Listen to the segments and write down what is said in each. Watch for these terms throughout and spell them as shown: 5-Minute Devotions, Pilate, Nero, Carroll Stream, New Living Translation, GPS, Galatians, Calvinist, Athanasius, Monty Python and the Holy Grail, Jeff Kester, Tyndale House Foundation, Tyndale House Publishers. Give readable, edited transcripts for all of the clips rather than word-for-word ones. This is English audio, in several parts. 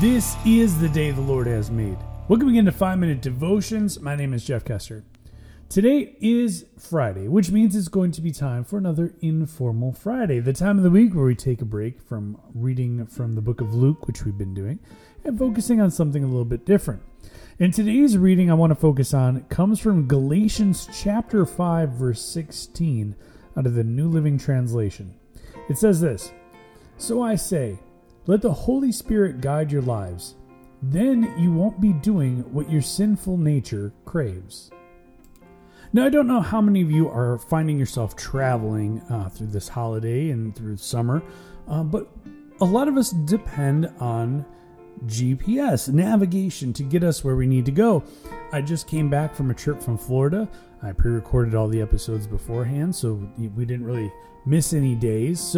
This is the day the Lord has made. Welcome again to 5-Minute Devotions. My name is Jeff Kester. Today is Friday, which means it's going to be time for another informal Friday, the time of the week where we take a break from reading from the book of Luke, which we've been doing, and focusing on something a little bit different. And today's reading I want to focus on comes from Galatians chapter 5, verse 16, out of the New Living Translation. It says this, "So I say, let the Holy Spirit guide your lives. Then you won't be doing what your sinful nature craves." Now, I don't know how many of you are finding yourself traveling through this holiday and through summer, but a lot of us depend on GPS navigation to get us where we need to go. I just came back from a trip from Florida. I pre-recorded all the episodes beforehand, so we didn't really miss any days.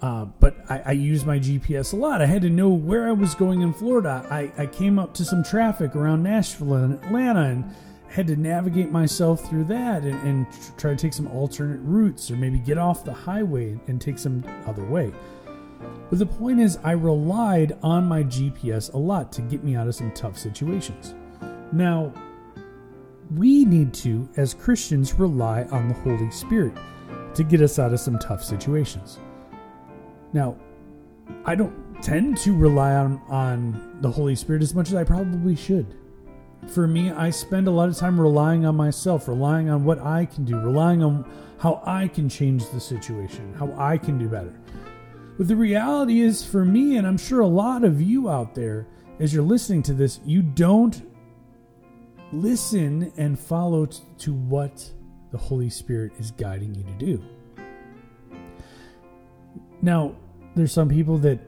But I used my GPS a lot. I had to know where I was going in Florida. I came up to some traffic around Nashville and Atlanta and had to navigate myself through that and try to take some alternate routes or maybe get off the highway and take some other way. But the point is, I relied on my GPS a lot to get me out of some tough situations. Now, we need to, as Christians, rely on the Holy Spirit to get us out of some tough situations. Now, I don't tend to rely on the Holy Spirit as much as I probably should. For me, I spend a lot of time relying on myself, relying on what I can do, relying on how I can change the situation, how I can do better. But the reality is for me, and I'm sure a lot of you out there, as you're listening to this, you don't listen and follow to what the Holy Spirit is guiding you to do. Now, there's some people that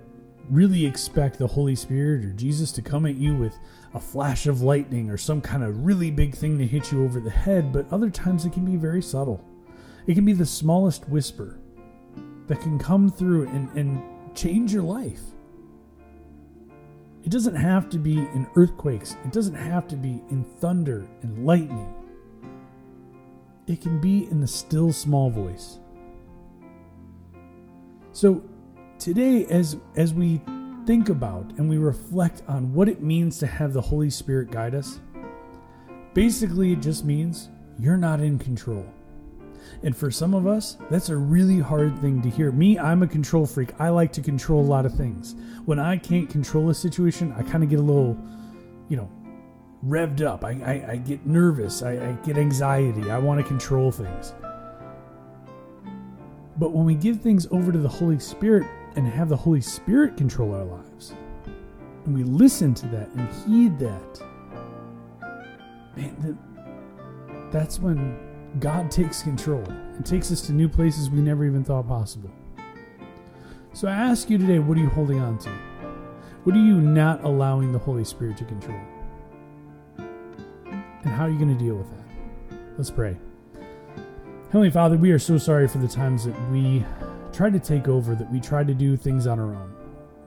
really expect the Holy Spirit or Jesus to come at you with a flash of lightning or some kind of really big thing to hit you over the head, but other times it can be very subtle. It can be the smallest whisper that can come through and change your life. It doesn't have to be in earthquakes. It doesn't have to be in thunder and lightning. It can be in the still small voice. So today, as we think about and we reflect on what it means to have the Holy Spirit guide us, basically it just means you're not in control. And for some of us, that's a really hard thing to hear. Me, I'm a control freak. I like to control a lot of things. When I can't control a situation, I kind of get a little, revved up. I get nervous. I get anxiety. I want to control things. But when we give things over to the Holy Spirit and have the Holy Spirit control our lives, and we listen to that and heed that, man, that's when God takes control and takes us to new places we never even thought possible. So I ask you today, what are you holding on to? What are you not allowing the Holy Spirit to control? And how are you going to deal with that? Let's pray. Heavenly Father, we are so sorry for the times that we try to take over, that we try to do things on our own.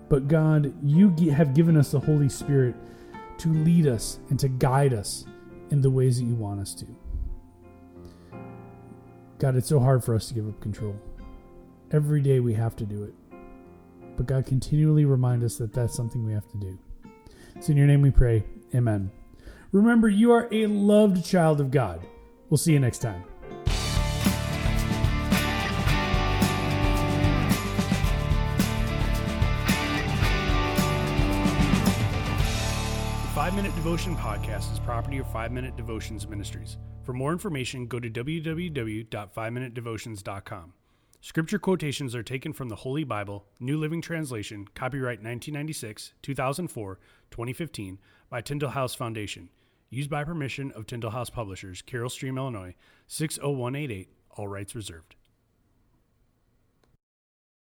But God, you have given us the Holy Spirit to lead us and to guide us in the ways that you want us to. God, it's so hard for us to give up control. Every day we have to do it. But God, continually remind us that that's something we have to do. It's in your name we pray. Amen. Remember, you are a loved child of God. We'll see you next time. The 5-Minute Devotion Podcast is property of 5-Minute Devotions Ministries. For more information, go to www.5minutedevotions.com. Scripture quotations are taken from the Holy Bible, New Living Translation, copyright 1996, 2004, 2015, by Tyndale House Foundation. Used by permission of Tyndale House Publishers, Carroll Stream, Illinois, 60188, all rights reserved.